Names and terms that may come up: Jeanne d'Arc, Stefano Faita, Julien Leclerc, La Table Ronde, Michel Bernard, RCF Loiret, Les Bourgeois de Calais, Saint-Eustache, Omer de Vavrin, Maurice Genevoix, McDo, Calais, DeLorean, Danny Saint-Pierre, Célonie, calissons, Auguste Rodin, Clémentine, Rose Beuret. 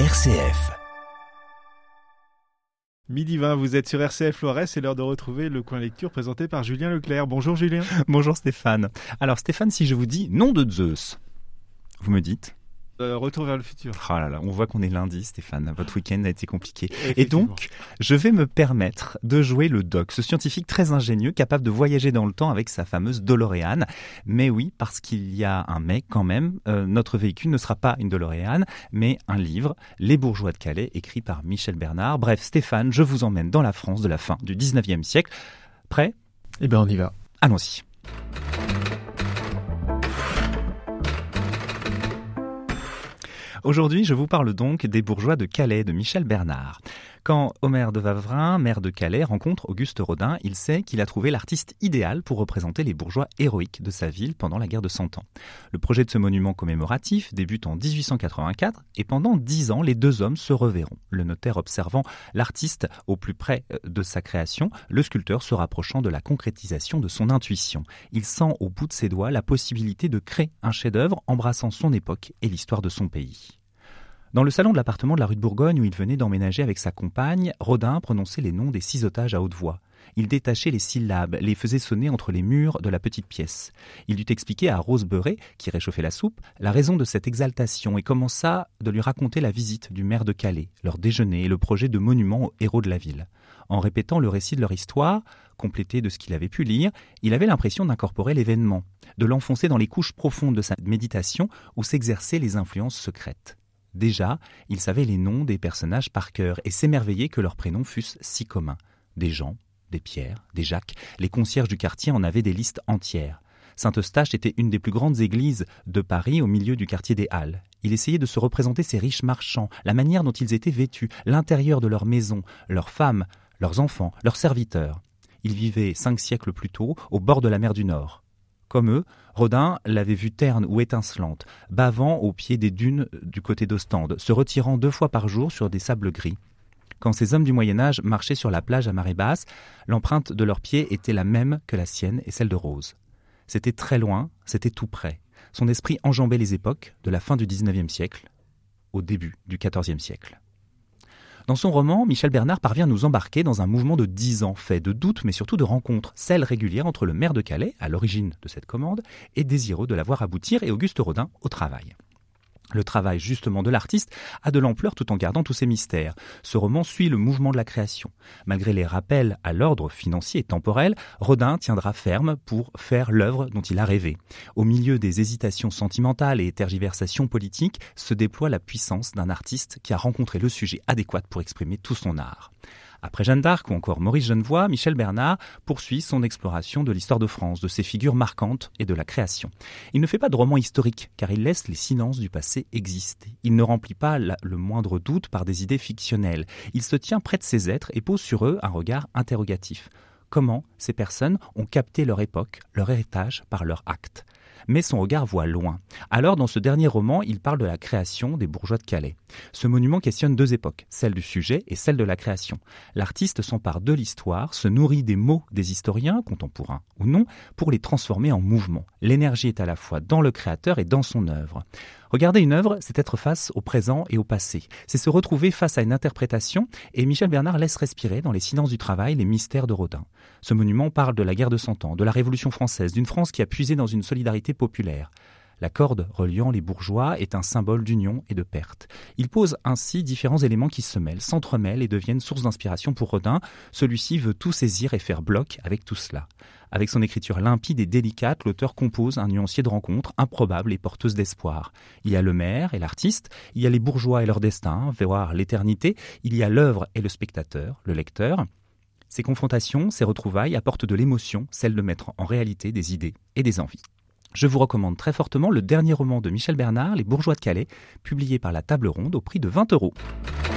RCF. Midi 20, vous êtes sur RCF Loiret, c'est l'heure de retrouver le coin lecture présenté par Julien Leclerc. Bonjour Julien. Bonjour Stéphane. Alors Stéphane, si je vous dis nom de Zeus, vous me dites Retour vers le futur. Ah là là, on voit qu'on est lundi Stéphane, votre week-end a été compliqué. Et donc, je vais me permettre de jouer le doc, ce scientifique très ingénieux, capable de voyager dans le temps avec sa fameuse DeLorean. Mais oui, parce qu'il y a un mais quand même, notre véhicule ne sera pas une DeLorean, mais un livre, Les Bourgeois de Calais, écrit par Michel Bernard. Bref Stéphane, je vous emmène dans la France de la fin du 19e siècle. Prêt ? Eh bien on y va. Allons-y. Aujourd'hui, je vous parle donc des bourgeois de Calais, de Michel Bernard. Quand Omer de Vavrin, maire de Calais, rencontre Auguste Rodin, il sait qu'il a trouvé l'artiste idéal pour représenter les bourgeois héroïques de sa ville pendant la guerre de Cent Ans. Le projet de ce monument commémoratif débute en 1884 et pendant 10 ans, les deux hommes se reverront. Le notaire observant l'artiste au plus près de sa création, le sculpteur se rapprochant de la concrétisation de son intuition. Il sent au bout de ses doigts la possibilité de créer un chef-d'œuvre embrassant son époque et l'histoire de son pays. Dans le salon de l'appartement de la rue de Bourgogne où il venait d'emménager avec sa compagne, Rodin prononçait les noms des 6 otages à haute voix. Il détachait les syllabes, les faisait sonner entre les murs de la petite pièce. Il dut expliquer à Rose Beuret, qui réchauffait la soupe, la raison de cette exaltation et commença de lui raconter la visite du maire de Calais, leur déjeuner et le projet de monument aux héros de la ville. En répétant le récit de leur histoire, complété de ce qu'il avait pu lire, il avait l'impression d'incorporer l'événement, de l'enfoncer dans les couches profondes de sa méditation où s'exerçaient les influences secrètes. Déjà, il savait les noms des personnages par cœur et s'émerveillait que leurs prénoms fussent si communs. Des Jean, des Pierre, des Jacques, les concierges du quartier en avaient des listes entières. Saint-Eustache était une des plus grandes églises de Paris au milieu du quartier des Halles. Il essayait de se représenter ces riches marchands, la manière dont ils étaient vêtus, l'intérieur de leur maison, leurs femmes, leurs enfants, leurs serviteurs. Ils vivaient 5 siècles plus tôt au bord de la mer du Nord. Comme eux, Rodin l'avait vue terne ou étincelante, bavant au pied des dunes du côté d'Ostende, se retirant 2 fois par jour sur des sables gris. Quand ces hommes du Moyen-Âge marchaient sur la plage à marée basse, l'empreinte de leurs pieds était la même que la sienne et celle de Rose. C'était très loin, c'était tout près. Son esprit enjambait les époques, de la fin du XIXe siècle au début du XIVe siècle. Dans son roman, Michel Bernard parvient à nous embarquer dans un mouvement de 10 ans, fait de doutes mais surtout de rencontres, celles régulières entre le maire de Calais, à l'origine de cette commande, et désireux de la voir aboutir, et Auguste Rodin au travail. Le travail justement de l'artiste a de l'ampleur tout en gardant tous ses mystères. Ce roman suit le mouvement de la création. Malgré les rappels à l'ordre financier et temporel, Rodin tiendra ferme pour faire l'œuvre dont il a rêvé. Au milieu des hésitations sentimentales et tergiversations politiques se déploie la puissance d'un artiste qui a rencontré le sujet adéquat pour exprimer tout son art. Après Jeanne d'Arc ou encore Maurice Genevoix, Michel Bernard poursuit son exploration de l'histoire de France, de ses figures marquantes et de la création. Il ne fait pas de roman historique, car il laisse les silences du passé exister. Il ne remplit pas le moindre doute par des idées fictionnelles. Il se tient près de ces êtres et pose sur eux un regard interrogatif. Comment ces personnes ont capté leur époque, leur héritage par leurs actes ? Mais son regard voit loin. Alors, dans ce dernier roman, il parle de la création des bourgeois de Calais. Ce monument questionne 2 époques, celle du sujet et celle de la création. L'artiste s'empare de l'histoire, se nourrit des mots des historiens, contemporains ou non, pour les transformer en mouvement. L'énergie est à la fois dans le créateur et dans son œuvre. Regarder une œuvre, c'est être face au présent et au passé. C'est se retrouver face à une interprétation, et Michel Bernard laisse respirer dans les silences du travail les mystères de Rodin. Ce monument parle de la guerre de Cent Ans, de la Révolution française, d'une France qui a puisé dans une solidarité populaire. La corde reliant les bourgeois est un symbole d'union et de perte. Il pose ainsi différents éléments qui se mêlent, s'entremêlent et deviennent source d'inspiration pour Rodin. Celui-ci veut tout saisir et faire bloc avec tout cela. Avec son écriture limpide et délicate, l'auteur compose un nuancier de rencontres improbables et porteuses d'espoir. Il y a le maire et l'artiste, il y a les bourgeois et leur destin, voire l'éternité, il y a l'œuvre et le spectateur, le lecteur. Ces confrontations, ces retrouvailles apportent de l'émotion, celle de mettre en réalité des idées et des envies. Je vous recommande très fortement le dernier roman de Michel Bernard, Les Bourgeois de Calais, publié par La Table Ronde au prix de 20 €.